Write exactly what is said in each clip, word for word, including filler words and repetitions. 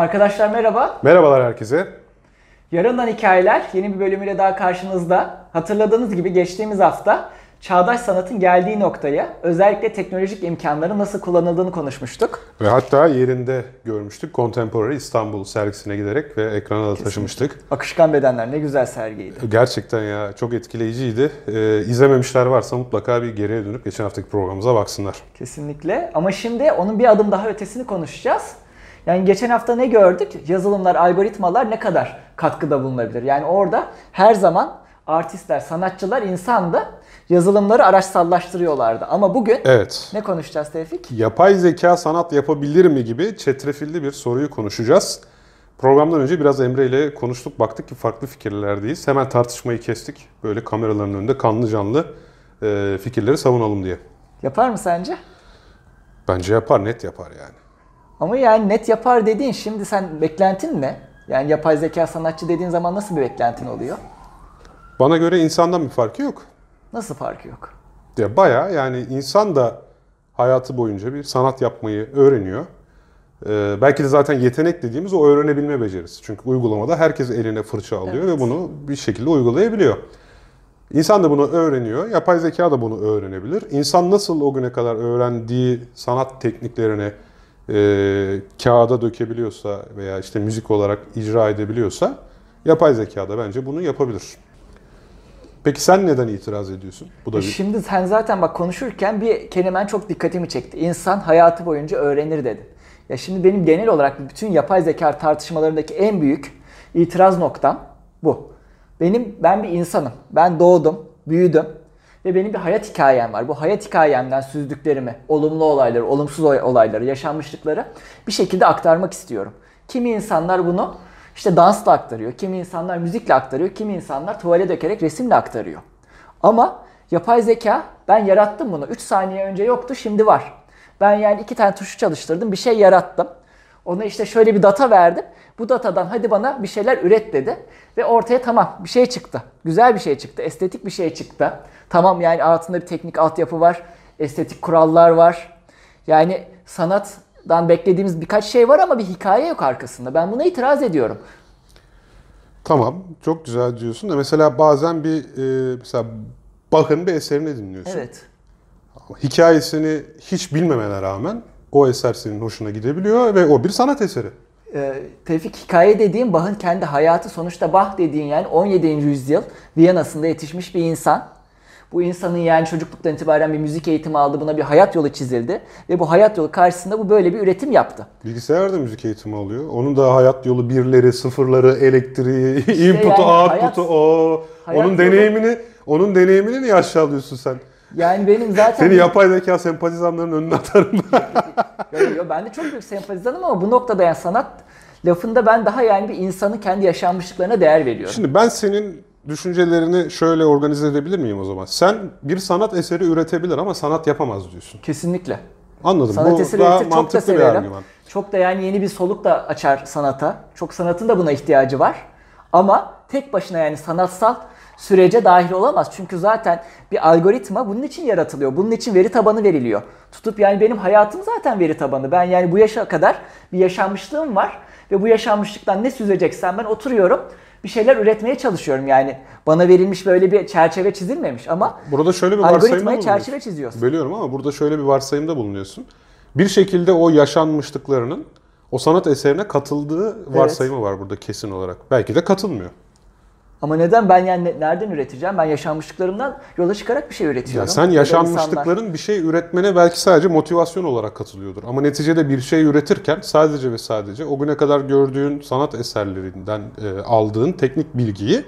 Arkadaşlar merhaba. Merhabalar herkese. Yarından Hikayeler yeni bir bölümüyle daha karşınızda. Hatırladığınız gibi geçtiğimiz hafta çağdaş sanatın geldiği noktaya, özellikle teknolojik imkanların nasıl kullanıldığını konuşmuştuk. Ve hatta yerinde görmüştük. Contemporary İstanbul sergisine giderek ve ekrana da taşımıştık. Akışkan Bedenler ne güzel sergiydi. Gerçekten ya çok etkileyiciydi. Ee, izlememişler varsa mutlaka bir geriye dönüp geçen haftaki programımıza baksınlar. Kesinlikle. Ama şimdi onun bir adım daha ötesini konuşacağız. Yani geçen hafta ne gördük? Yazılımlar, algoritmalar ne kadar katkıda bulunabilir? Yani orada her zaman artistler, sanatçılar, insan da yazılımları araçsallaştırıyorlardı. Ama bugün evet. Ne konuşacağız Tevfik? Yapay zeka sanat yapabilir mi gibi çetrefilli bir soruyu konuşacağız. Programdan önce biraz Emre ile konuştuk, baktık ki farklı fikirlerdeyiz. Hemen tartışmayı kestik. Böyle kameraların önünde kanlı canlı fikirleri savunalım diye. Yapar mı sence? Bence yapar, net yapar yani. Ama yani net yapar dediğin, şimdi sen beklentin ne? Yani yapay zeka sanatçı dediğin zaman nasıl bir beklentin oluyor? Bana göre insandan bir farkı yok. Nasıl farkı yok? Ya bayağı yani insan da hayatı boyunca bir sanat yapmayı öğreniyor. Ee, belki de zaten yetenek dediğimiz o öğrenebilme becerisi. Çünkü uygulamada herkes eline fırça alıyor evet. Ve bunu bir şekilde uygulayabiliyor. İnsan da bunu öğreniyor. Yapay zeka da bunu öğrenebilir. İnsan nasıl o güne kadar öğrendiği sanat tekniklerini e, kağıda dökebiliyorsa veya işte müzik olarak icra edebiliyorsa yapay zeka da bence bunu yapabilir. Peki sen neden itiraz ediyorsun? Bu da bir... Şimdi sen zaten bak konuşurken bir kelimen çok dikkatimi çekti. İnsan hayatı boyunca öğrenir dedin. Ya şimdi benim genel olarak bütün yapay zeka tartışmalarındaki en büyük itiraz noktam bu. Benim ben bir insanım. Ben doğdum, büyüdüm ve benim bir hayat hikayem var. Bu hayat hikayemden süzdüklerimi, olumlu olayları, olumsuz olayları, yaşanmışlıkları bir şekilde aktarmak istiyorum. Kimi insanlar bunu İşte dansla aktarıyor, kimi insanlar müzikle aktarıyor, kimi insanlar tuvale dökerek resimle aktarıyor. Ama yapay zeka, ben yarattım bunu. üç saniye önce yoktu, şimdi var. Ben yani iki tane tuşu çalıştırdım, bir şey yarattım. Ona işte şöyle bir data verdim. Bu datadan hadi bana bir şeyler üret dedi. Ve ortaya tamam bir şey çıktı. Güzel bir şey çıktı, estetik bir şey çıktı. Tamam yani altında bir teknik altyapı var, estetik kurallar var. Yani sanat... dan beklediğimiz birkaç şey var ama bir hikaye yok arkasında. Ben buna itiraz ediyorum. Tamam, çok güzel diyorsun da mesela bazen bir e, mesela Bach'ın bir eserini dinliyorsun. Evet. Hikayesini hiç bilmemene rağmen o eser senin hoşuna gidebiliyor ve o bir sanat eseri. E, Tevfik, hikaye dediğin Bach'ın kendi hayatı. Sonuçta Bach dediğin yani on yedinci yüzyıl Viyana'sında yetişmiş bir insan. Bu insanın yani çocukluktan itibaren bir müzik eğitimi aldı, buna bir hayat yolu çizildi ve bu hayat yolu karşısında bu böyle bir üretim yaptı. Bilgisayarda müzik eğitimi alıyor. Onun da hayat yolu birleri, sıfırları, elektriği, işte input'u, yani output'u, o onun deneyimini, yolu... onun deneyimini niye aşağı alıyorsun sen? Yani benim zaten... Seni yapay zeka sempatizanların önüne atarım. Yok yok, ben de çok büyük sempatizanım ama bu noktada yani sanat lafında ben daha yani bir insanın kendi yaşanmışlıklarına değer veriyorum. Şimdi ben senin düşüncelerini şöyle organize edebilir miyim o zaman? Sen bir sanat eseri üretebilir ama sanat yapamaz diyorsun. Kesinlikle. Anladım. Sanat bu eseri daha mantıklı bir argüman. Çok da yani yeni bir soluk da açar sanata. Çok sanatın da buna ihtiyacı var. Ama tek başına yani sanatsal sürece dahil olamaz. Çünkü zaten bir algoritma bunun için yaratılıyor. Bunun için veri tabanı veriliyor. Tutup yani benim hayatım zaten veri tabanı. Ben yani bu yaşa kadar bir yaşanmışlığım var. Ve bu yaşanmışlıktan ne süzeceksem ben oturuyorum. Bir şeyler üretmeye çalışıyorum yani. Bana verilmiş böyle bir çerçeve çizilmemiş ama burada şöyle bir algoritmaya çerçeve çiziyorsun. Bölüyorum ama burada şöyle bir varsayımda bulunuyorsun. Bir şekilde o yaşanmışlıklarının o sanat eserine katıldığı varsayımı evet. Var burada kesin olarak. Belki de katılmıyor. Ama neden? Ben yani nereden üreteceğim? Ben yaşanmışlıklarımdan yola çıkarak bir şey üretiyorum. Ya sen yaşanmışlıkların bir şey üretmene belki sadece motivasyon olarak katılıyordur. Ama neticede bir şey üretirken sadece ve sadece o güne kadar gördüğün sanat eserlerinden aldığın teknik bilgiyi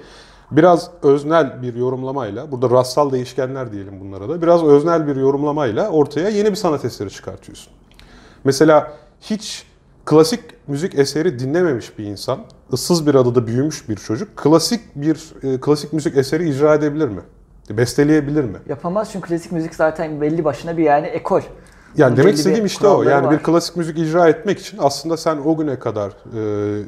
biraz öznel bir yorumlamayla, burada rastsal değişkenler diyelim bunlara da, biraz öznel bir yorumlamayla ortaya yeni bir sanat eseri çıkartıyorsun. Mesela hiç klasik müzik eseri dinlememiş bir insan, ıssız bir adada büyümüş bir çocuk klasik bir e, klasik müzik eseri icra edebilir mi? Besteleyebilir mi? Yapamaz çünkü klasik müzik zaten belli başına bir yani ekol. Yani bunun demek istediğim işte o. Yani var. Bir klasik müzik icra etmek için aslında sen o güne kadar e,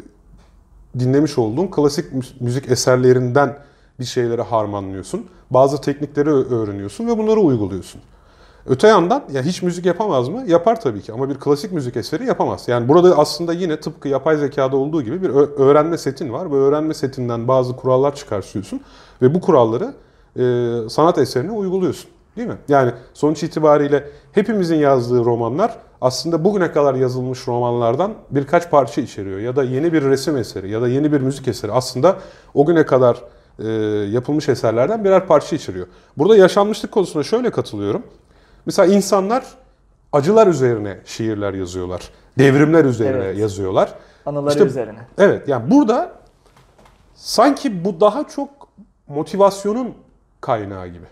dinlemiş olduğun klasik müzik eserlerinden bir şeylere harmanlıyorsun. Bazı teknikleri öğreniyorsun ve bunları uyguluyorsun. Öte yandan ya hiç müzik yapamaz mı? Yapar tabii ki ama bir klasik müzik eseri yapamaz. Yani burada aslında yine tıpkı yapay zekada olduğu gibi bir öğrenme setin var. Bu öğrenme setinden bazı kurallar çıkartıyorsun ve bu kuralları e, sanat eserine uyguluyorsun. Değil mi? Yani sonuç itibariyle hepimizin yazdığı romanlar aslında bugüne kadar yazılmış romanlardan birkaç parça içeriyor. Ya da yeni bir resim eseri ya da yeni bir müzik eseri aslında o güne kadar e, yapılmış eserlerden birer parça içeriyor. Burada yaşanmışlık konusuna şöyle katılıyorum. Mesela insanlar acılar üzerine şiirler yazıyorlar. Devrimler üzerine evet. yazıyorlar. Anıları işte, üzerine. Evet. Yani burada sanki bu daha çok motivasyonun kaynağı gibi.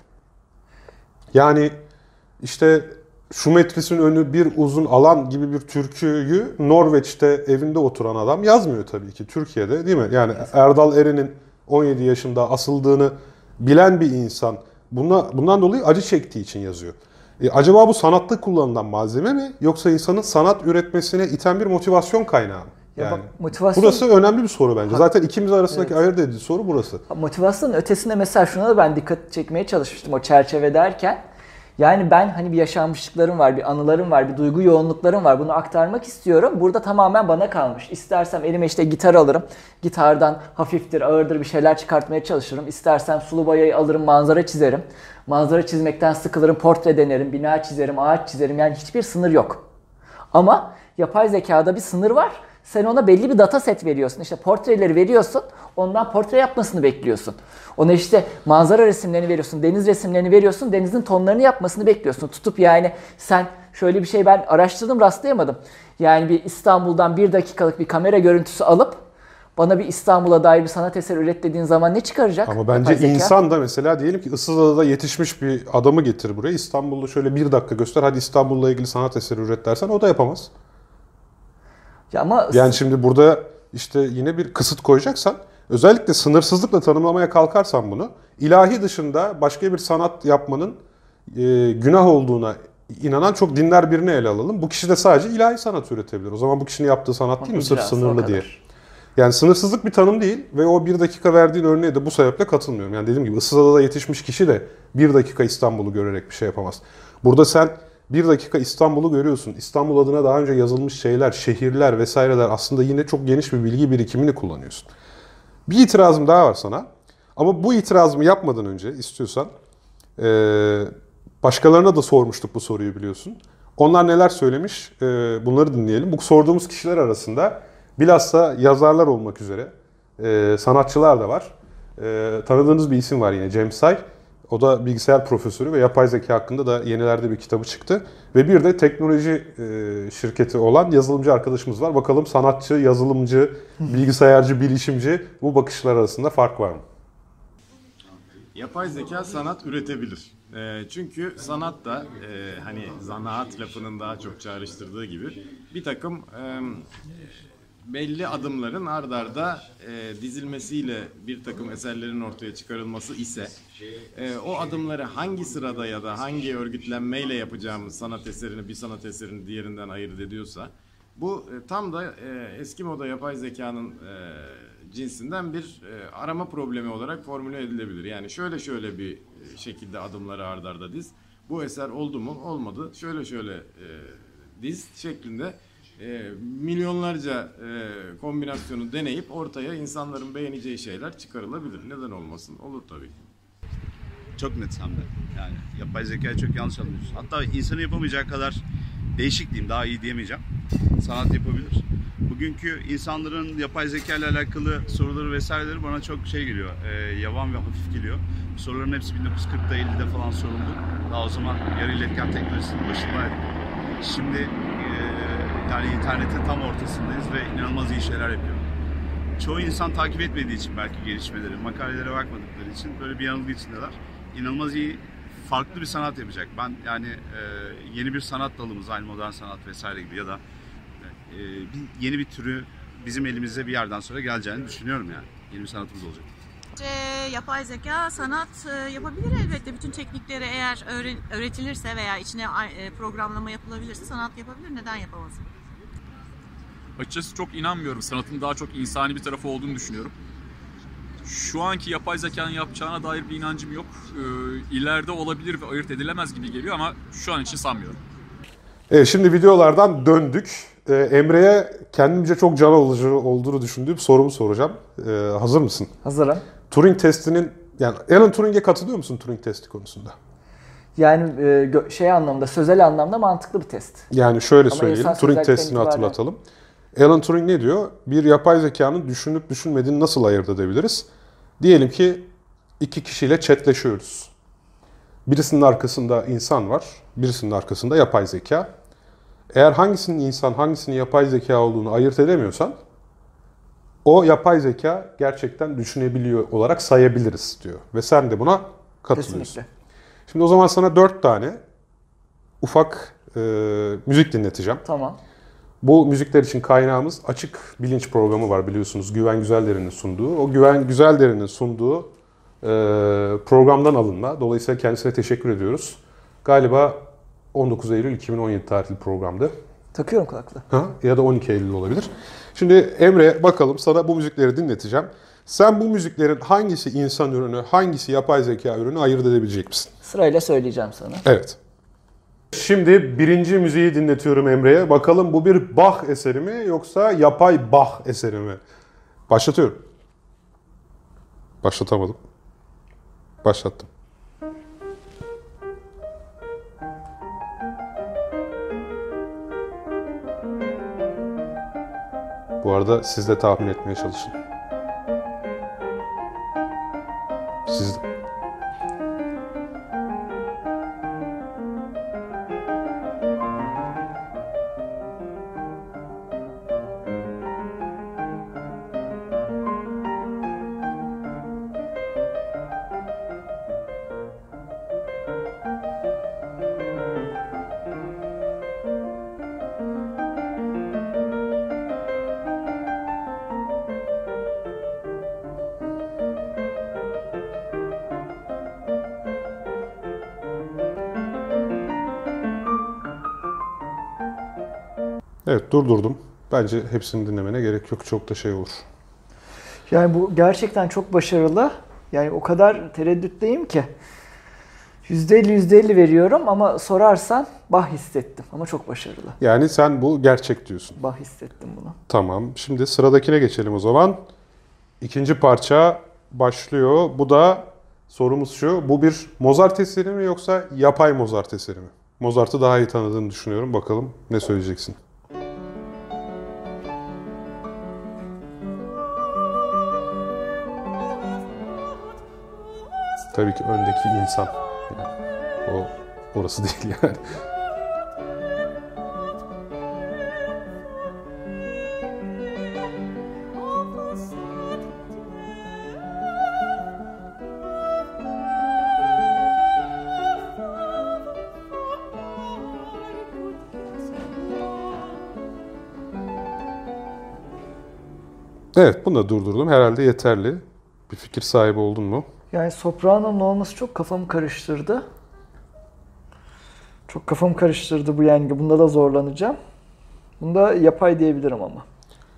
Yani işte şu metresin önü bir uzun alan gibi bir türküyü Norveç'te evinde oturan adam yazmıyor tabii ki. Türkiye'de değil mi? Yani Erdal Eren'in on yedi yaşında asıldığını bilen bir insan buna, bundan dolayı acı çektiği için yazıyor. E, acaba bu sanatta kullanılan malzeme mi? Yoksa insanın sanat üretmesine iten bir motivasyon kaynağı mı? Ya yani, bak, motivasyon... Burası önemli bir soru bence. Ha, zaten ikimiz arasındaki evet. ayırt edici soru burası. Motivasyonun ötesinde mesela şuna da ben dikkat çekmeye çalışmıştım o çerçeve derken. Yani ben hani bir yaşanmışlıklarım var, bir anılarım var, bir duygu yoğunluklarım var. Bunu aktarmak istiyorum. Burada tamamen bana kalmış. İstersem elime işte gitar alırım. Gitardan hafiftir, ağırdır bir şeyler çıkartmaya çalışırım. İstersem sulu boyayı alırım, manzara çizerim. Manzara çizmekten sıkılırım, portre denerim, bina çizerim, ağaç çizerim. Yani hiçbir sınır yok. Ama yapay zekada bir sınır var. Sen ona belli bir data set veriyorsun. İşte portreleri veriyorsun. Ondan portre yapmasını bekliyorsun. Ona işte manzara resimlerini veriyorsun. Deniz resimlerini veriyorsun. Denizin tonlarını yapmasını bekliyorsun. Tutup yani sen şöyle bir şey ben araştırdım rastlayamadım. Yani bir İstanbul'dan bir dakikalık bir kamera görüntüsü alıp bana bir İstanbul'a dair bir sanat eseri üret dediğin zaman ne çıkaracak? Ama bence insan da mesela diyelim ki Isızada'da yetişmiş bir adamı getir buraya. İstanbul'da şöyle bir dakika göster. Hadi İstanbul'la ilgili sanat eseri üret dersen o da yapamaz. Ya ama... Yani şimdi burada işte yine bir kısıt koyacaksan, özellikle sınırsızlıkla tanımlamaya kalkarsan bunu, ilahi dışında başka bir sanat yapmanın e, günah olduğuna inanan çok dinler birini ele alalım. Bu kişi de sadece ilahi sanat üretebilir. O zaman bu kişinin yaptığı sanat değil ama mi? Sırf sınırlı diye. Yani sınırsızlık bir tanım değil ve o bir dakika verdiğin örneğe de bu sebeple katılmıyorum. Yani dediğim gibi Isızada'da yetişmiş kişi de bir dakika İstanbul'u görerek bir şey yapamaz. Burada sen... Bir dakika İstanbul'u görüyorsun. İstanbul adına daha önce yazılmış şeyler, şehirler vesaireler aslında yine çok geniş bir bilgi birikimini kullanıyorsun. Bir itirazım daha var sana. Ama bu itirazımı yapmadan önce istiyorsan başkalarına da sormuştuk bu soruyu biliyorsun. Onlar neler söylemiş bunları dinleyelim. Bu sorduğumuz kişiler arasında bilhassa yazarlar olmak üzere sanatçılar da var. Tanıdığınız bir isim var yine Cem Say. O da bilgisayar profesörü ve yapay zeka hakkında da yenilerde bir kitabı çıktı. Ve bir de teknoloji şirketi olan yazılımcı arkadaşımız var. Bakalım sanatçı, yazılımcı, bilgisayarcı, bilişimci bu bakışlar arasında fark var mı? Yapay zeka sanat üretebilir. Çünkü sanat da hani zanaat lafının daha çok çağrıştırdığı gibi bir takım belli adımların ard arda e, dizilmesiyle bir takım eserlerin ortaya çıkarılması ise e, o adımları hangi sırada ya da hangi örgütlenmeyle yapacağımız sanat eserini bir sanat eserini diğerinden ayırt ediyorsa bu e, tam da e, eski moda yapay zekanın e, cinsinden bir e, arama problemi olarak formüle edilebilir. Yani şöyle şöyle bir şekilde adımları ard arda diz. Bu eser oldu mu? Olmadı. Şöyle şöyle e, diz şeklinde E, milyonlarca e, kombinasyonu deneyip ortaya insanların beğeneceği şeyler çıkarılabilir. Neden olmasın? Olur tabii. Çok net Sam'da. Yani yapay zekayı çok yanlış anlıyoruz. Hatta insanı yapamayacağı kadar değişik diyeyim, daha iyi diyemeyeceğim. Sanat yapabilir. Bugünkü insanların yapay zeka ile alakalı soruları vesaireleri bana çok şey geliyor, e, yavan ve hafif geliyor. Bu soruların hepsi bin dokuz yüz kırkta ellide falan soruldu. Daha o zaman yarı iletken teknolojisinin başındaydı. Şimdi yani internetin tam ortasındayız ve inanılmaz iyi şeyler yapıyor. Çoğu insan takip etmediği için belki gelişmeleri, makalelere bakmadıkları için böyle bir yanılgı içindeler. İnanılmaz iyi, farklı bir sanat yapacak. Ben yani e, yeni bir sanat dalımız, aynı modern sanat vesaire gibi ya da e, bir, yeni bir türü bizim elimize bir yerden sonra geleceğini düşünüyorum yani. Yeni bir sanatımız olacak. Yapay zeka sanat yapabilir elbette. Bütün teknikleri eğer öğretilirse veya içine programlama yapılabilirse sanat yapabilir. Neden yapamazsın? Açıkçası çok inanmıyorum. Sanatın daha çok insani bir tarafı olduğunu düşünüyorum. şu anki yapay zekanın yapacağına dair bir inancım yok. Ee, ileride olabilir ve ayırt edilemez gibi geliyor ama şu an için sanmıyorum. Evet, şimdi videolardan döndük. Ee, Emre'ye kendimce çok can alıcı olduğunu düşündüğüm sorumu soracağım. Ee, hazır mısın? Hazırım. Turing testinin, yani Alan Turing'e katılıyor musun Turing testi konusunda? Yani şey anlamda, sözel anlamda mantıklı bir test. Yani şöyle ama söyleyelim, Turing testini hatırlatalım. Alan Turing ne diyor? Bir yapay zekanın düşünüp düşünmediğini nasıl ayırt edebiliriz? Diyelim ki iki kişiyle chatleşiyoruz. Birisinin arkasında insan var, birisinin arkasında yapay zeka. Eğer hangisinin insan, hangisinin yapay zeka olduğunu ayırt edemiyorsan, o yapay zeka gerçekten düşünebiliyor olarak sayabiliriz diyor. Ve sen de buna katılıyorsun. Kesinlikle. Şimdi o zaman sana dört tane ufak e, müzik dinleteceğim. Tamam. Bu müzikler için kaynağımız Açık Bilinç programı var, biliyorsunuz. Güven Güzeller'in sunduğu. O Güven Güzeller'in sunduğu e, programdan alınma. Dolayısıyla kendisine teşekkür ediyoruz. Galiba on dokuz Eylül iki bin on yedi tarihli programdı. Takıyorum kulaklığı. Ha, ya da on iki Eylül olabilir. Şimdi Emre, bakalım sana bu müzikleri dinleteceğim. Sen bu müziklerin hangisi insan ürünü, hangisi yapay zeka ürünü ayırt edebilecek misin? Sırayla söyleyeceğim sana. Evet. Şimdi birinci müziği dinletiyorum Emre'ye. Bakalım bu bir Bach eseri mi yoksa yapay Bach eseri mi? Başlatıyorum. Başlatamadım. Başlattım. Bu arada siz de tahmin etmeye çalışın. Siz... Evet, durdurdum. Bence hepsini dinlemene gerek yok. Çok da şey olur. Yani bu gerçekten çok başarılı. Yani o kadar tereddütteyim ki. yüzde elli yüzde elli veriyorum ama sorarsan bah hissettim. Ama çok başarılı. Yani sen bu gerçek diyorsun. Bah hissettim bunu. Tamam. Şimdi sıradakine geçelim o zaman. İkinci parça başlıyor. Bu da sorumuz şu. Bu bir Mozart eseri mi yoksa yapay Mozart eseri mi? Mozart'ı daha iyi tanıdığını düşünüyorum. Bakalım ne söyleyeceksin? Tabii ki öndeki insan. O orası değil yani. Evet, bunu da durdurdum. Herhalde yeterli. Bir fikir sahibi oldun mu? Yani sopranonun olması çok kafamı karıştırdı. Çok kafamı karıştırdı bu yenge. Bunda da zorlanacağım. Bunda yapay diyebilirim ama.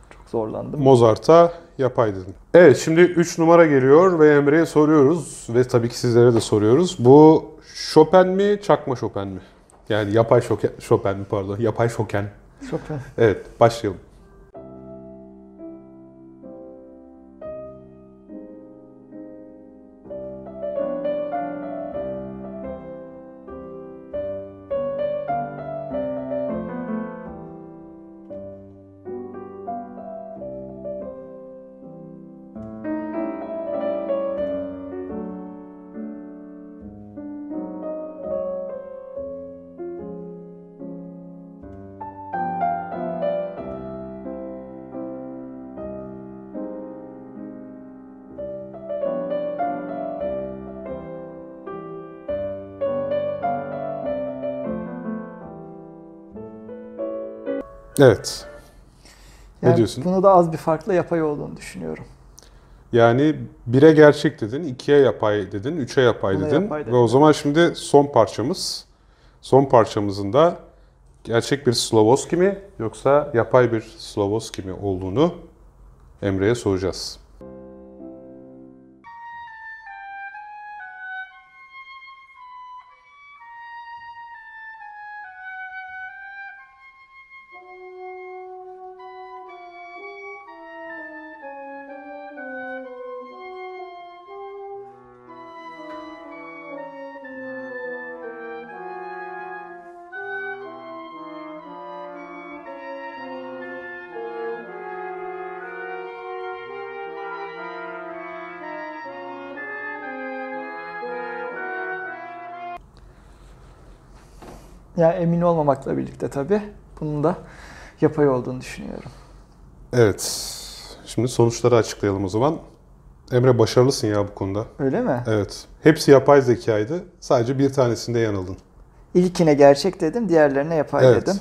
Çok zorlandım. Mozart'a yapay dedim. Evet, şimdi üç numara geliyor ve Emre'ye soruyoruz. Ve tabii ki sizlere de soruyoruz. Bu Chopin mi, çakma Chopin mi? Yani yapay Chopin, Chopin mi pardon. Yapay Chopin. Chopin. Evet, başlayalım. Evet. Yani ne diyorsun? Bunu da az bir farkla yapay olduğunu düşünüyorum. Yani bire gerçek dedin, ikiye yapay dedin, üçe yapay dedin. yapay dedin. Ve o zaman şimdi son parçamız. Son parçamızın da gerçek bir Slovoski mi yoksa yapay bir Slovoski mi olduğunu Emre'ye soracağız. Ya yani emin olmamakla birlikte tabii bunun da yapay olduğunu düşünüyorum. Evet. Şimdi sonuçları açıklayalım o zaman. Emre başarılısın ya bu konuda. Öyle mi? Evet. Hepsi yapay zekaydı. Sadece bir tanesinde yanıldın. İlkine gerçek dedim, diğerlerine yapay evet. dedim.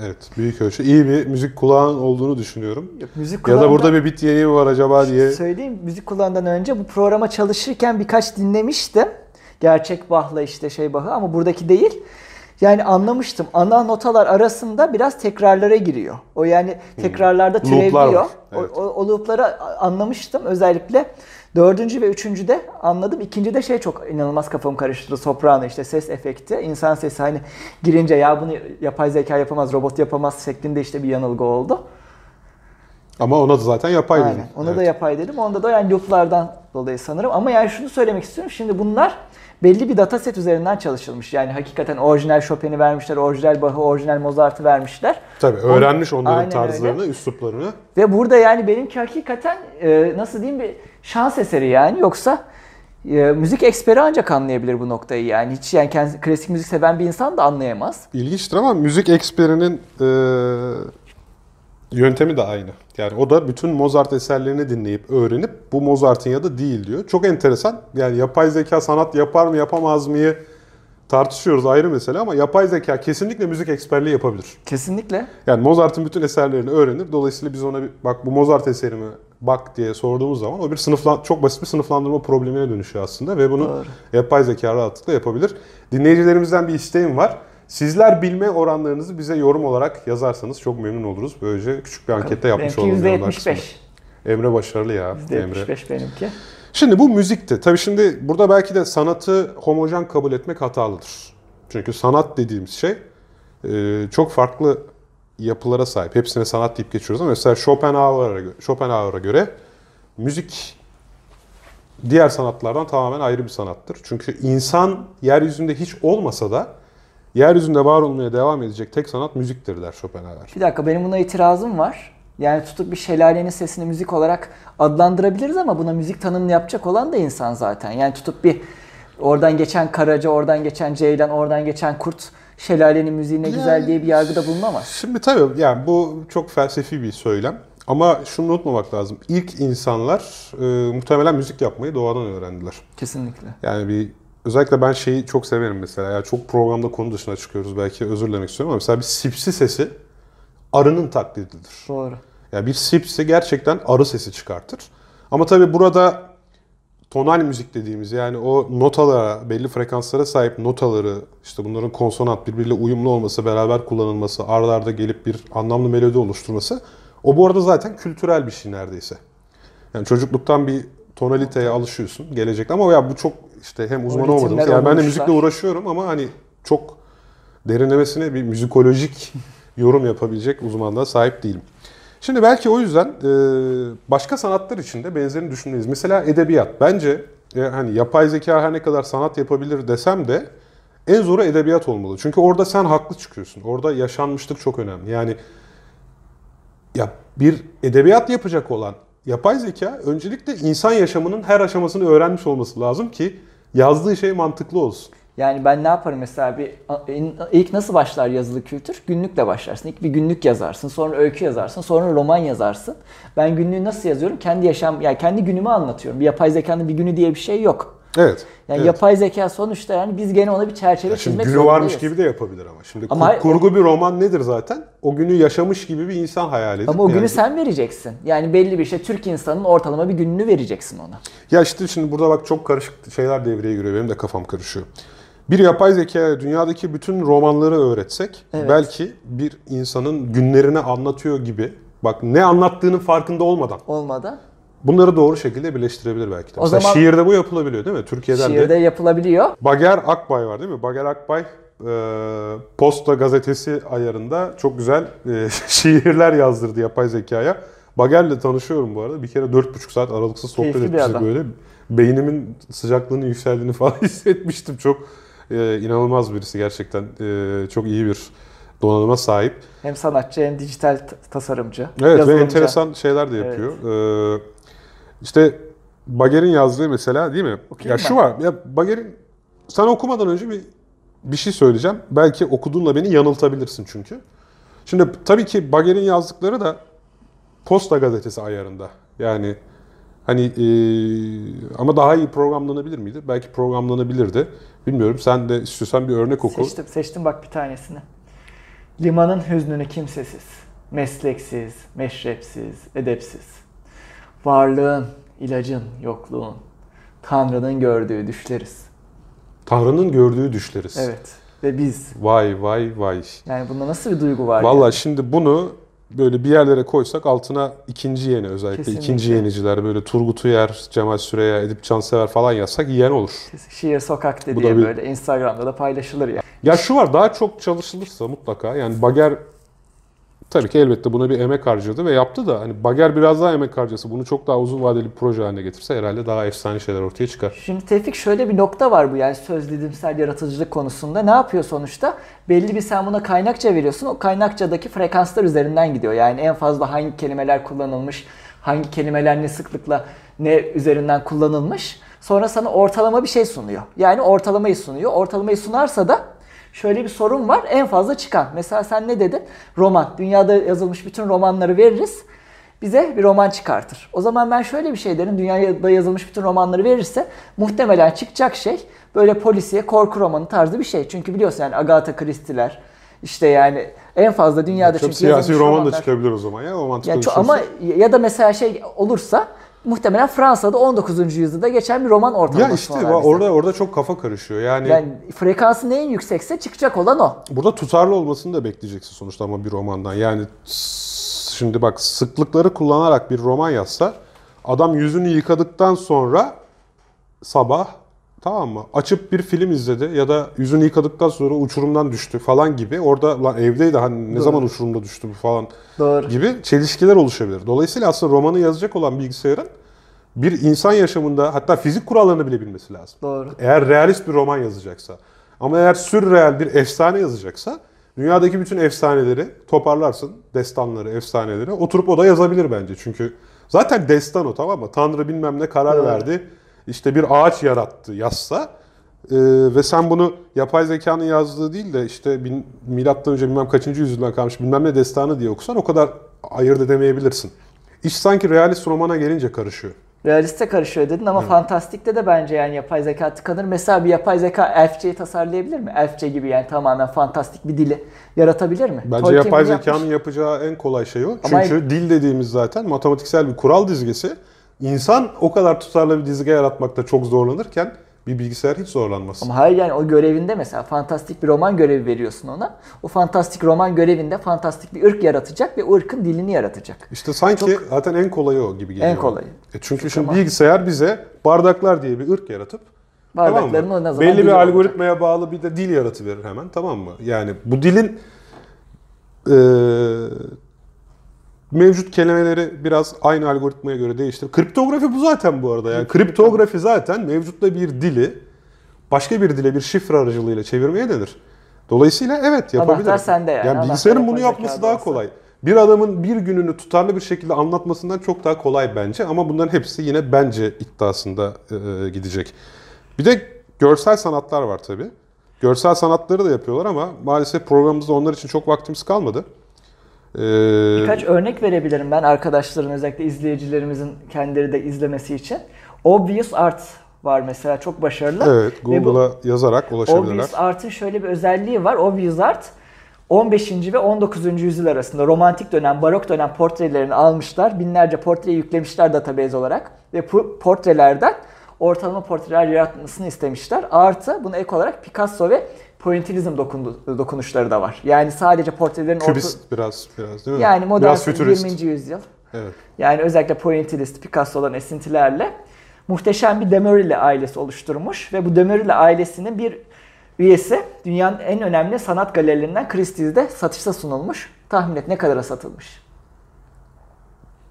Evet. Büyük ölçü. İyi bir müzik kulağın olduğunu düşünüyorum. Yok, müzik kulağında... Ya da burada bir bit yeni mi var acaba diye. Söyleyeyim. Müzik kulağından önce bu programa çalışırken birkaç dinlemiştim. Gerçek Bach'la işte şey Bach'ı ama buradaki değil. Yani anlamıştım. Ana notalar arasında biraz tekrarlara giriyor. O yani tekrarlarda hmm. türevliyor. Evet. O, o loop'ları anlamıştım. Özellikle dördüncü ve üçüncü de anladım. İkinci de şey çok inanılmaz kafamı karıştırdı. Soprano işte ses efekti. İnsan sesi hani girince ya bunu yapay zeka yapamaz, robot yapamaz şeklinde işte bir yanılgı oldu. Ama ona da zaten yapay dedim. Ona evet. da yapay dedim. Onda da yani loop'lardan dolayı sanırım. Ama yani şunu söylemek istiyorum. Şimdi bunlar belli bir dataset üzerinden çalışılmış. Yani hakikaten orijinal Chopin'i vermişler, orijinal Bach'ı, orijinal Mozart'ı vermişler. Tabii öğrenmiş Onu, onların tarzlarını, öyle. üsluplarını. Ve burada yani benimki hakikaten e, nasıl diyeyim bir şans eseri yani. Yoksa e, müzik eksperi ancak anlayabilir bu noktayı yani. Hiç yani kendisi, klasik müzik seven bir insan da anlayamaz. İlginçtir ama müzik eksperinin e, yöntemi de aynı. Yani o da bütün Mozart eserlerini dinleyip, öğrenip bu Mozart'ın ya da değil diyor. Çok enteresan. Yani yapay zeka sanat yapar mı yapamaz mıyı tartışıyoruz ayrı mesele ama yapay zeka kesinlikle müzik eksperliği yapabilir. Kesinlikle. Yani Mozart'ın bütün eserlerini öğrenir. Dolayısıyla biz ona bir, bak bu Mozart eseri mi bak diye sorduğumuz zaman o bir sınıflan çok basit bir sınıflandırma problemine dönüşüyor aslında ve bunu Doğru. yapay zeka rahatlıkla yapabilir. Dinleyicilerimizden bir isteğim var. Sizler bilme oranlarınızı bize yorum olarak yazarsanız çok memnun oluruz. Böylece küçük bir ankette yapmış olalım. yüzde yetmiş beş. Emre başarılı ya. yüzde yetmiş beş benimki. Şimdi bu müzikte. Tabii şimdi burada belki de sanatı homojen kabul etmek hatalıdır. Çünkü sanat dediğimiz şey çok farklı yapılara sahip. Hepsine sanat deyip geçiyoruz ama mesela Schopenhauer'a göre, Schopenhauer'a göre müzik diğer sanatlardan tamamen ayrı bir sanattır. Çünkü insan yeryüzünde hiç olmasa da yeryüzünde var olmaya devam edecek tek sanat müziktir der Schopenhauer. Bir dakika benim buna itirazım var. Yani tutup bir şelalenin sesini müzik olarak adlandırabiliriz ama buna müzik tanımını yapacak olan da insan zaten. Yani tutup bir oradan geçen karaca, oradan geçen ceylan, oradan geçen kurt şelalenin müziği ne yani, güzel diye bir yargıda bulunamaz. Şimdi tabii yani bu çok felsefi bir söylem ama şunu unutmamak lazım. İlk insanlar e, muhtemelen müzik yapmayı doğadan öğrendiler. Kesinlikle. Yani bir özellikle ben şeyi çok severim mesela. Yani çok programda konu dışına çıkıyoruz belki özür dilemek istiyorum ama mesela bir sipsi sesi arının taklididir. Doğru. Yani bir sipsi gerçekten arı sesi çıkartır. Ama tabii burada tonal müzik dediğimiz yani o notalara, belli frekanslara sahip notaları, işte bunların konsonant birbiriyle uyumlu olması, beraber kullanılması, arda arda gelip bir anlamlı melodi oluşturması o bu arada zaten kültürel bir şey neredeyse. Yani çocukluktan bir tonaliteye alışıyorsun gelecekte ama ya bu çok işte hem uzman olmadım. Yani ben de müzikle uğraşıyorum ama hani çok derinlemesine bir müzikolojik yorum yapabilecek uzmanlığa sahip değilim. Şimdi belki o yüzden başka sanatlar için de benzerini düşünmeyiz. Mesela edebiyat. Bence hani yapay zeka her ne kadar sanat yapabilir desem de en zoru edebiyat olmalı. Çünkü orada sen haklı çıkıyorsun. Orada yaşanmışlık çok önemli. Yani ya bir edebiyat yapacak olan yapay zeka öncelikle insan yaşamının her aşamasını öğrenmiş olması lazım ki yazdığı şey mantıklı olsun. Yani ben ne yaparım mesela bir ilk nasıl başlar yazılı kültür? Günlükle başlarsın. İlk bir günlük yazarsın, sonra öykü yazarsın, sonra roman yazarsın. Ben günlüğü nasıl yazıyorum? Kendi yaşam yani kendi günümü anlatıyorum. Bir yapay zekanın bir günü diye bir şey yok. Evet. Yani evet. yapay zeka sonuçta yani biz gene ona bir çerçeve çizmek zorundayız. Günü varmış gibi de yapabilir ama. Şimdi ama kurgu bir roman nedir zaten? O günü yaşamış gibi bir insan hayal edip. Ama o günü yani sen vereceksin. Yani belli bir şey Türk insanının ortalama bir gününü vereceksin ona. Ya işte şimdi burada bak çok karışık şeyler devreye giriyor. Benim de kafam karışıyor. Bir yapay zekaya dünyadaki bütün romanları öğretsek evet. belki bir insanın günlerini anlatıyor gibi. Bak ne anlattığının farkında olmadan. Olmadan. Bunları doğru şekilde birleştirebilir belki de. O zaman, şiirde bu yapılabiliyor değil mi? Türkiye'den şiirde de. Şiirde yapılabiliyor. Bager Akbay var değil mi? Bager Akbay e, Posta gazetesi ayarında çok güzel e, şiirler yazdırdı yapay zekaya. Bager'le tanışıyorum bu arada. Bir kere dört buçuk saat aralıksız sohbet etmiştik böyle. Beynimin sıcaklığının yükseldiğini falan hissetmiştim. Çok e, inanılmaz birisi gerçekten. E, çok iyi bir donanıma sahip. Hem sanatçı hem dijital tasarımcı. Evet yazılımcı. Ve enteresan şeyler de yapıyor. Evet. E, İşte Bager'in yazdığı mesela değil mi? Okuyayım ya ben. Şu var. Ya Bager'in sen okumadan önce bir bir şey söyleyeceğim. Belki okuduğunla beni yanıltabilirsin çünkü. Şimdi tabii ki Bagel'in yazdıkları da Posta gazetesi ayarında. Yani hani e, ama daha iyi programlanabilir miydi? Belki programlanabilirdi. Bilmiyorum. Sen de istiyorsan bir örnek oku. Seçtim, seçtim bak bir tanesini. Limanın hüznünü kimsesiz, mesleksiz, meşrepsiz, edepsiz. Varlığın, ilacın, yokluğun, Tanrı'nın gördüğü düşleriz. Tanrı'nın gördüğü düşleriz. Evet. Ve biz. Vay vay vay. Yani bunda nasıl bir duygu var? Vallahi yani? Şimdi bunu böyle bir yerlere koysak altına ikinci yeni özellikle kesinlikle. ikinci yeniciler böyle Turgut Uyar, Cemal Süreya, Edip Cansever falan yazsak yiyen olur. Şiir sokak dediği bir... böyle Instagram'da da paylaşılır ya. Ya şu var, daha çok çalışılırsa mutlaka yani Bager tabii ki elbette buna bir emek harcadı ve yaptı da hani Bager biraz daha emek harcası, bunu çok daha uzun vadeli bir proje haline getirse herhalde daha efsane şeyler ortaya çıkar. Şimdi Tevfik şöyle bir nokta var bu yani söz didimsel yaratıcılık konusunda ne yapıyor sonuçta? Belli bir sen buna kaynakça veriyorsun, o kaynakçadaki frekanslar üzerinden gidiyor. Yani en fazla hangi kelimeler kullanılmış, hangi kelimeler ne sıklıkla ne üzerinden kullanılmış. Sonra sana ortalama bir şey sunuyor. Yani ortalamayı sunuyor. Ortalamayı sunarsa da şöyle bir sorun var. En fazla çıkan. Mesela sen ne dedin? Roman. Dünyada yazılmış bütün romanları veririz. Bize bir roman çıkartır. O zaman ben şöyle bir şey derim. Dünyada yazılmış bütün romanları verirse muhtemelen çıkacak şey böyle polisiye korku romanı tarzı bir şey. Çünkü biliyorsun yani Agatha Christie'ler işte yani en fazla dünyada çok çünkü siyasi roman romanlar. da çıkabilir o zaman ya. Romantik yani ama ya da mesela şey olursa muhtemelen Fransa'da on dokuzuncu yüzyılda geçen bir roman ortalaması. Ya işte orada orada çok kafa karışıyor. Yani, yani frekansı neyin yüksekse çıkacak olan o. Burada tutarlı olmasını da bekleyeceksin sonuçta ama bir romandan. Yani şimdi bak sıklıkları kullanarak bir roman yazsa adam yüzünü yıkadıktan sonra sabah tamam mı? Açıp bir film izledi ya da yüzünü yıkadıktan sonra uçurumdan düştü falan gibi. Orada lan evdeydi hani ne Doğru. zaman uçurumda düştü bu falan Doğru. gibi çelişkiler oluşabilir. Dolayısıyla aslında romanı yazacak olan bilgisayarın bir insan yaşamında hatta fizik kurallarını bile bilmesi lazım. Doğru. Eğer realist bir roman yazacaksa ama eğer sürreal bir efsane yazacaksa dünyadaki bütün efsaneleri toparlarsın, destanları, efsaneleri oturup o da yazabilir bence. Çünkü zaten destan o tamam mı? Tanrı bilmem ne karar Doğru. verdi. İşte bir ağaç yarattı yazsa e, ve sen bunu yapay zekanın yazdığı değil de işte bin, milattan önce bilmem kaçıncı yüzyıldan kalmış bilmem ne destanı diye okusan o kadar ayırt edemeyebilirsin. İş sanki realist romana gelince karışıyor. Realiste karışıyor dedin ama evet. Fantastikte de bence yani yapay zeka tıkanır. Mesela bir yapay zeka Elfçe'yi tasarlayabilir mi? Elfçe gibi yani tamamen fantastik bir dili yaratabilir mi? Bence Tolkien yapay zekanın yapmış. yapacağı en kolay şey o. Ama çünkü dil dediğimiz zaten matematiksel bir kural dizgesi. İnsan o kadar tutarlı bir dizge yaratmakta çok zorlanırken bir bilgisayar hiç zorlanmaz. Ama hayır yani o görevinde mesela fantastik bir roman görevi veriyorsun ona. O fantastik roman görevinde fantastik bir ırk yaratacak ve o ırkın dilini yaratacak. İşte sanki çok... zaten en kolayı o gibi geliyor. En kolayı. E çünkü çok şimdi tamam. bilgisayar bize bardaklar diye bir ırk yaratıp bardakların tamam mı? belli bir algoritmaya olacak. bağlı bir de dil yaratıverir hemen tamam mı? Yani bu dilin... Ee... mevcut kelimeleri biraz aynı algoritmaya göre değiştir. Kriptografi bu zaten bu arada. Yani kriptografi zaten mevcutta bir dili başka bir dile bir şifre aracılığıyla çevirmeye denir. Dolayısıyla evet yapabilir. Anahtar sende yani. Yani bilgisayarın bunu yapması daha kolay. Bir adamın bir gününü tutarlı bir şekilde anlatmasından çok daha kolay bence. Ama bunların hepsi yine bence iddiasında gidecek. Bir de görsel sanatlar var tabii. Görsel sanatları da yapıyorlar ama maalesef programımızda onlar için çok vaktimiz kalmadı. Birkaç örnek verebilirim ben arkadaşların özellikle izleyicilerimizin kendileri de izlemesi için. Obvious Art var mesela çok başarılı. Evet, Google'a yazarak ulaşabilirler. Obvious Art'ın şöyle bir özelliği var. Obvious Art on beşinci ve on dokuzuncu yüzyıl arasında romantik dönem, barok dönem portrelerini almışlar. Binlerce portreyi yüklemişler database olarak ve portrelerden ortalama portreler yaratmasını istemişler. Artı buna ek olarak Picasso ve Pointilizm dokunuşları da var. Yani sadece portrelerin... Kübist orta... biraz, biraz değil mi? Yani modern yirminci yüzyıl. Evet. Yani özellikle Pointilist, Picasso'dan esintilerle muhteşem bir Demeryle ailesi oluşturmuş. Ve bu Demeryle ailesinin bir üyesi dünyanın en önemli sanat galerilerinden Christie's'de satışa sunulmuş. Tahmin et ne kadara satılmış?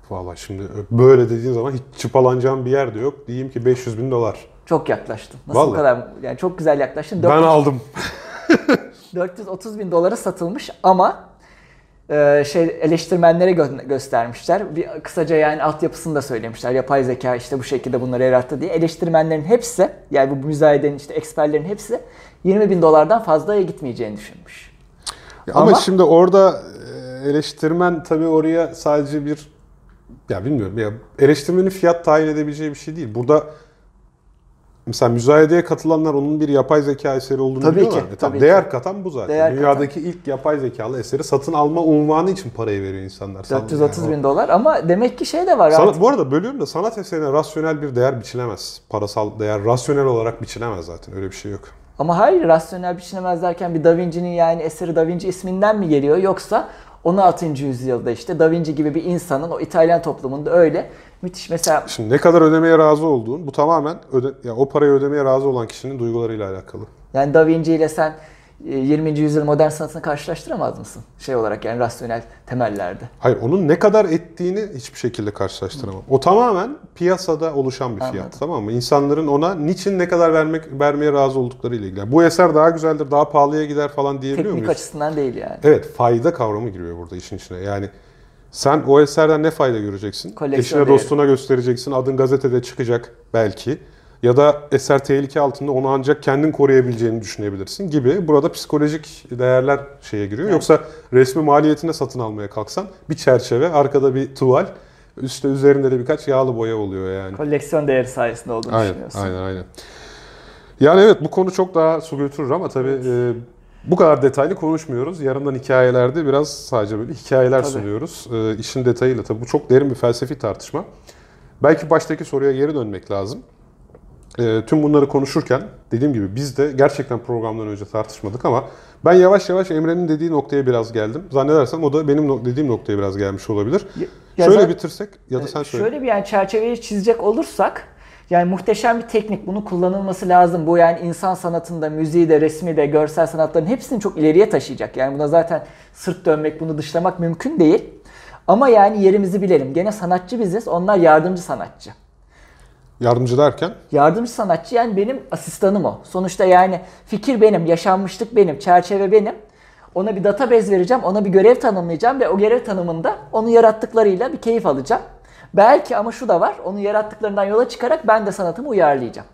Valla şimdi böyle dediğin zaman hiç çıpalanacağım bir yer de yok. Diyeyim ki beş yüz bin dolar. Çok yaklaştın. Nasıl Vallahi. bu kadar? Yani çok güzel yaklaştın. dört yüz, ben aldım. dört yüz otuz bin dolara satılmış ama e, şey eleştirmenlere gö- göstermişler. Bir kısaca yani altyapısını da söylemişler. Yapay zeka işte bu şekilde bunları yarattı diye. Eleştirmenlerin hepsi, yani bu müzayedenin işte eksperlerin hepsi yirmi bin dolardan fazlaya gitmeyeceğini düşünmüş. Ama, ama şimdi orada eleştirmen tabii oraya sadece bir, ya bilmiyorum ya, eleştirmenin fiyat tayin edebileceği bir şey değil. Burada mesela müzayedeye katılanlar onun bir yapay zeka eseri olduğunu tabii biliyorlar. Ki, e, tabii değer ki. Katan bu zaten. Değer Dünyadaki katan. İlk yapay zekalı eseri satın alma unvanı için parayı veriyor insanlar. dört yüz otuz bin dolar ama demek ki şey de var. Sanat, artık. Bu arada bölüyorum da sanat eserine rasyonel bir değer biçilemez. Parasal değer rasyonel olarak biçilemez zaten, öyle bir şey yok. Ama hayır, rasyonel biçilemez derken bir Da Vinci'nin yani eseri Da Vinci isminden mi geliyor, yoksa on altıncı yüzyılda işte Da Vinci gibi bir insanın o İtalyan toplumunda öyle müthiş mesela... Şimdi ne kadar ödemeye razı olduğun, bu tamamen öde, yani o parayı ödemeye razı olan kişinin duygularıyla alakalı. Yani Da Vinci ile sen yirminci yüzyıl modern sanatını karşılaştıramaz mısın? Şey olarak yani rasyonel temellerde. Hayır, onun ne kadar ettiğini hiçbir şekilde karşılaştıramam. O tamamen piyasada oluşan bir fiyat. Anladım. Tamam mı? İnsanların ona niçin ne kadar vermek vermeye razı oldukları ile ilgili. Yani bu eser daha güzeldir, daha pahalıya gider falan diyebiliyor Teknik muyuz? Teknik açısından değil yani. Evet, fayda kavramı giriyor burada işin içine. Yani sen o eserden ne fayda göreceksin? Eşine değeri. Dostuna göstereceksin, adın gazetede çıkacak belki. Ya da eser tehlike altında onu ancak kendin koruyabileceğini düşünebilirsin gibi. Burada psikolojik değerler şeye giriyor. Evet. Yoksa resmi maliyetine satın almaya kalksan bir çerçeve, arkada bir tuval, üstte üzerinde de birkaç yağlı boya oluyor yani. Koleksiyon değeri sayesinde olduğunu aynen, düşünüyorsun. Aynen aynen. Yani evet, bu konu çok daha su götürür ama tabii evet. e, bu kadar detaylı konuşmuyoruz. Yarından hikayelerde biraz sadece böyle hikayeler tabii. sunuyoruz. E, işin detayıyla tabii bu çok derin bir felsefi tartışma. Belki baştaki soruya geri dönmek lazım. E, tüm bunları konuşurken dediğim gibi biz de gerçekten programdan önce tartışmadık ama ben yavaş yavaş Emre'nin dediği noktaya biraz geldim. Zannedersem o da benim no- dediğim noktaya biraz gelmiş olabilir. Ya, şöyle ya, bitirsek ya da sen söyle. Şöyle bir yani çerçeveyi çizecek olursak yani muhteşem bir teknik. Bunun kullanılması lazım. Bu yani insan sanatında, müziği de, resmi de, görsel sanatların hepsini çok ileriye taşıyacak. Yani buna zaten sırt dönmek, bunu dışlamak mümkün değil. Ama yani yerimizi bilelim. Gene sanatçı biziz. Onlar yardımcı sanatçı. Yardımcı derken? Yardımcı sanatçı yani benim asistanım o. Sonuçta yani fikir benim, yaşanmışlık benim, çerçeve benim. Ona bir database vereceğim, ona bir görev tanımlayacağım ve o görev tanımında onun yarattıklarıyla bir keyif alacağım. Belki ama şu da var, onun yarattıklarından yola çıkarak ben de sanatımı uyarlayacağım.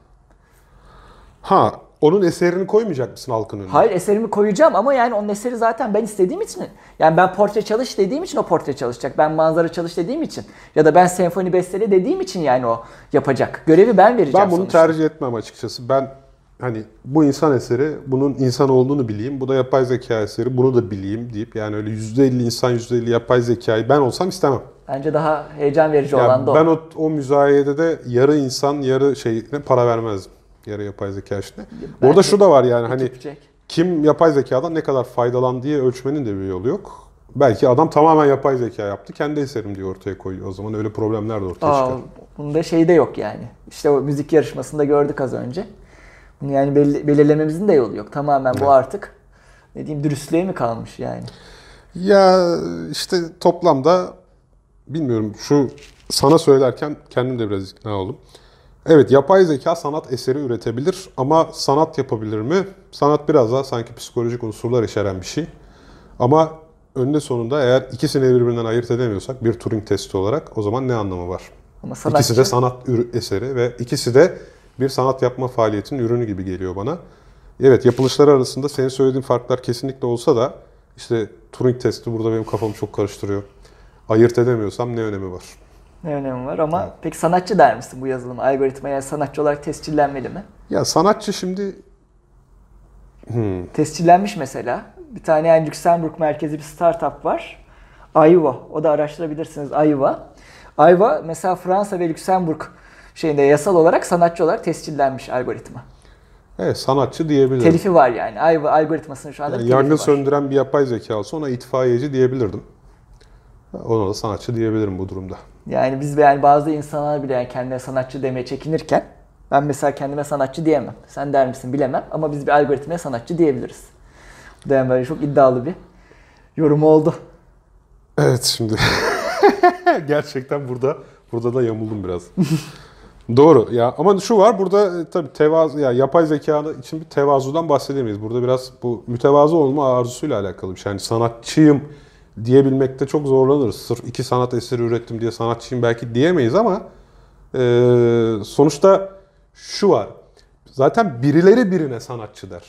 Ha, onun eserini koymayacak mısın halkın önüne? Hayır, eserimi koyacağım ama yani onun eseri zaten ben istediğim için, yani ben portre çalış dediğim için o portre çalışacak. Ben manzara çalış dediğim için ya da ben senfoni bestele dediğim için yani o yapacak. Görevi ben vereceğim. Ben bunu sonuçta tercih etmem açıkçası. Ben hani bu insan eseri, bunun insan olduğunu bileyim. Bu da yapay zeka eseri, bunu da bileyim deyip yani öyle yüzde elli insan yüzde elli yapay zekayı ben olsam istemem. Bence daha heyecan verici yani olan da o. Ben o, o müzayedede yarı insan, yarı şeyine para vermezdim. Yarı yapay zeka işte. Orada şu da var yani hani gidecek. Kim yapay zekadan ne kadar faydalan diye ölçmenin de bir yolu yok. Belki adam tamamen yapay zeka yaptı, kendi eserim diye ortaya koyuyor. O zaman öyle problemler de ortaya Aa, çıkar. Bunda şey de yok yani. İşte o müzik yarışmasında gördük az önce. Bunu yani bel- belirlememizin de yolu yok. Tamamen bu artık ne diyeyim, dürüstlüğe mi kalmış yani? Ya işte toplamda bilmiyorum, şu sana söylerken kendim de biraz ikna oldum. Evet, yapay zeka sanat eseri üretebilir ama sanat yapabilir mi? Sanat biraz daha sanki psikolojik unsurlar içeren bir şey. Ama önüne sonunda eğer ikisini birbirinden ayırt edemiyorsak bir Turing testi olarak o zaman ne anlamı var? Ama sanatçı... İkisi de sanat eseri ve ikisi de bir sanat yapma faaliyetinin ürünü gibi geliyor bana. Evet, yapılışları arasında senin söylediğin farklar kesinlikle olsa da işte Turing testi burada benim kafamı çok karıştırıyor. Ayırt edemiyorsam ne önemi var? Ne önemi var ama evet. Peki sanatçı der misin bu yazılım? Algoritma yani sanatçı olarak tescillenmeli mi? Ya sanatçı şimdi... Hmm. Tescillenmiş mesela. Bir tane yani Luxembourg merkezi bir startup var. Aiva. O da araştırabilirsiniz. Aiva. Aiva mesela Fransa ve Luxembourg şeyinde yasal olarak sanatçı olarak tescillenmiş algoritma. Evet, sanatçı diyebilirim. Telifi var yani. Aiva algoritmasının şu anda yani yangın var. Söndüren bir yapay zeka olsa ona itfaiyeci diyebilirdim. Ona da sanatçı diyebilirim bu durumda. Yani biz yani bazı insanlar bile yani kendine sanatçı demeye çekinirken ben mesela kendime sanatçı diyemem. Sen der misin bilemem ama biz bir algoritmaya sanatçı diyebiliriz. Bu da yani böyle çok iddialı bir yorum oldu. Evet şimdi gerçekten burada burada da yamuldum biraz. Doğru ya, ama şu var burada tabii tevazu ya yani yapay zeka için bir tevazudan bahsedemeyiz. Burada biraz bu mütevazı olma arzusuyla alakalı bir şey. Yani sanatçıyım diyebilmekte çok zorlanırız. Sırf iki sanat eseri ürettim diye sanatçıyım belki diyemeyiz ama e, sonuçta şu var. Zaten birileri birine sanatçı der.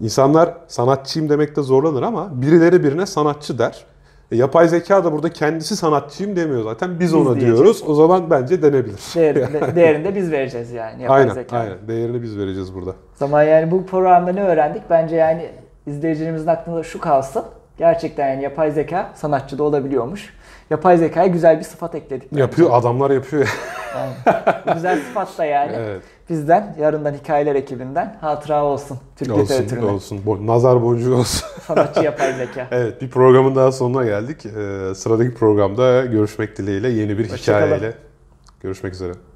İnsanlar sanatçıyım demekte zorlanır ama birileri birine sanatçı der. E, yapay zeka da burada kendisi sanatçıyım demiyor zaten. Biz, biz ona diyeceğiz. Diyoruz. O zaman bence denebilir. Değerini, yani. Değerini de biz vereceğiz yani. Yapay aynen, zeka. Aynen. Değerini biz vereceğiz burada. O zaman yani bu programda ne öğrendik? Bence yani izleyicilerimizin aklında şu kalsın. Gerçekten yani yapay zeka sanatçı da olabiliyormuş. Yapay zekaya güzel bir sıfat ekledik. Yapıyor, yani. Adamlar yapıyor. Yani, güzel sıfat da yani. Evet. Bizden, Yarından Hikayeler ekibinden hatıra olsun. Türk olsun, literatürüne. Olsun, Bo- nazar boncuğu olsun. Sanatçı yapay zeka. Evet, bir programın daha sonuna geldik. Ee, sıradaki programda görüşmek dileğiyle, yeni bir Hoşça hikayeyle. Kalın. Görüşmek üzere.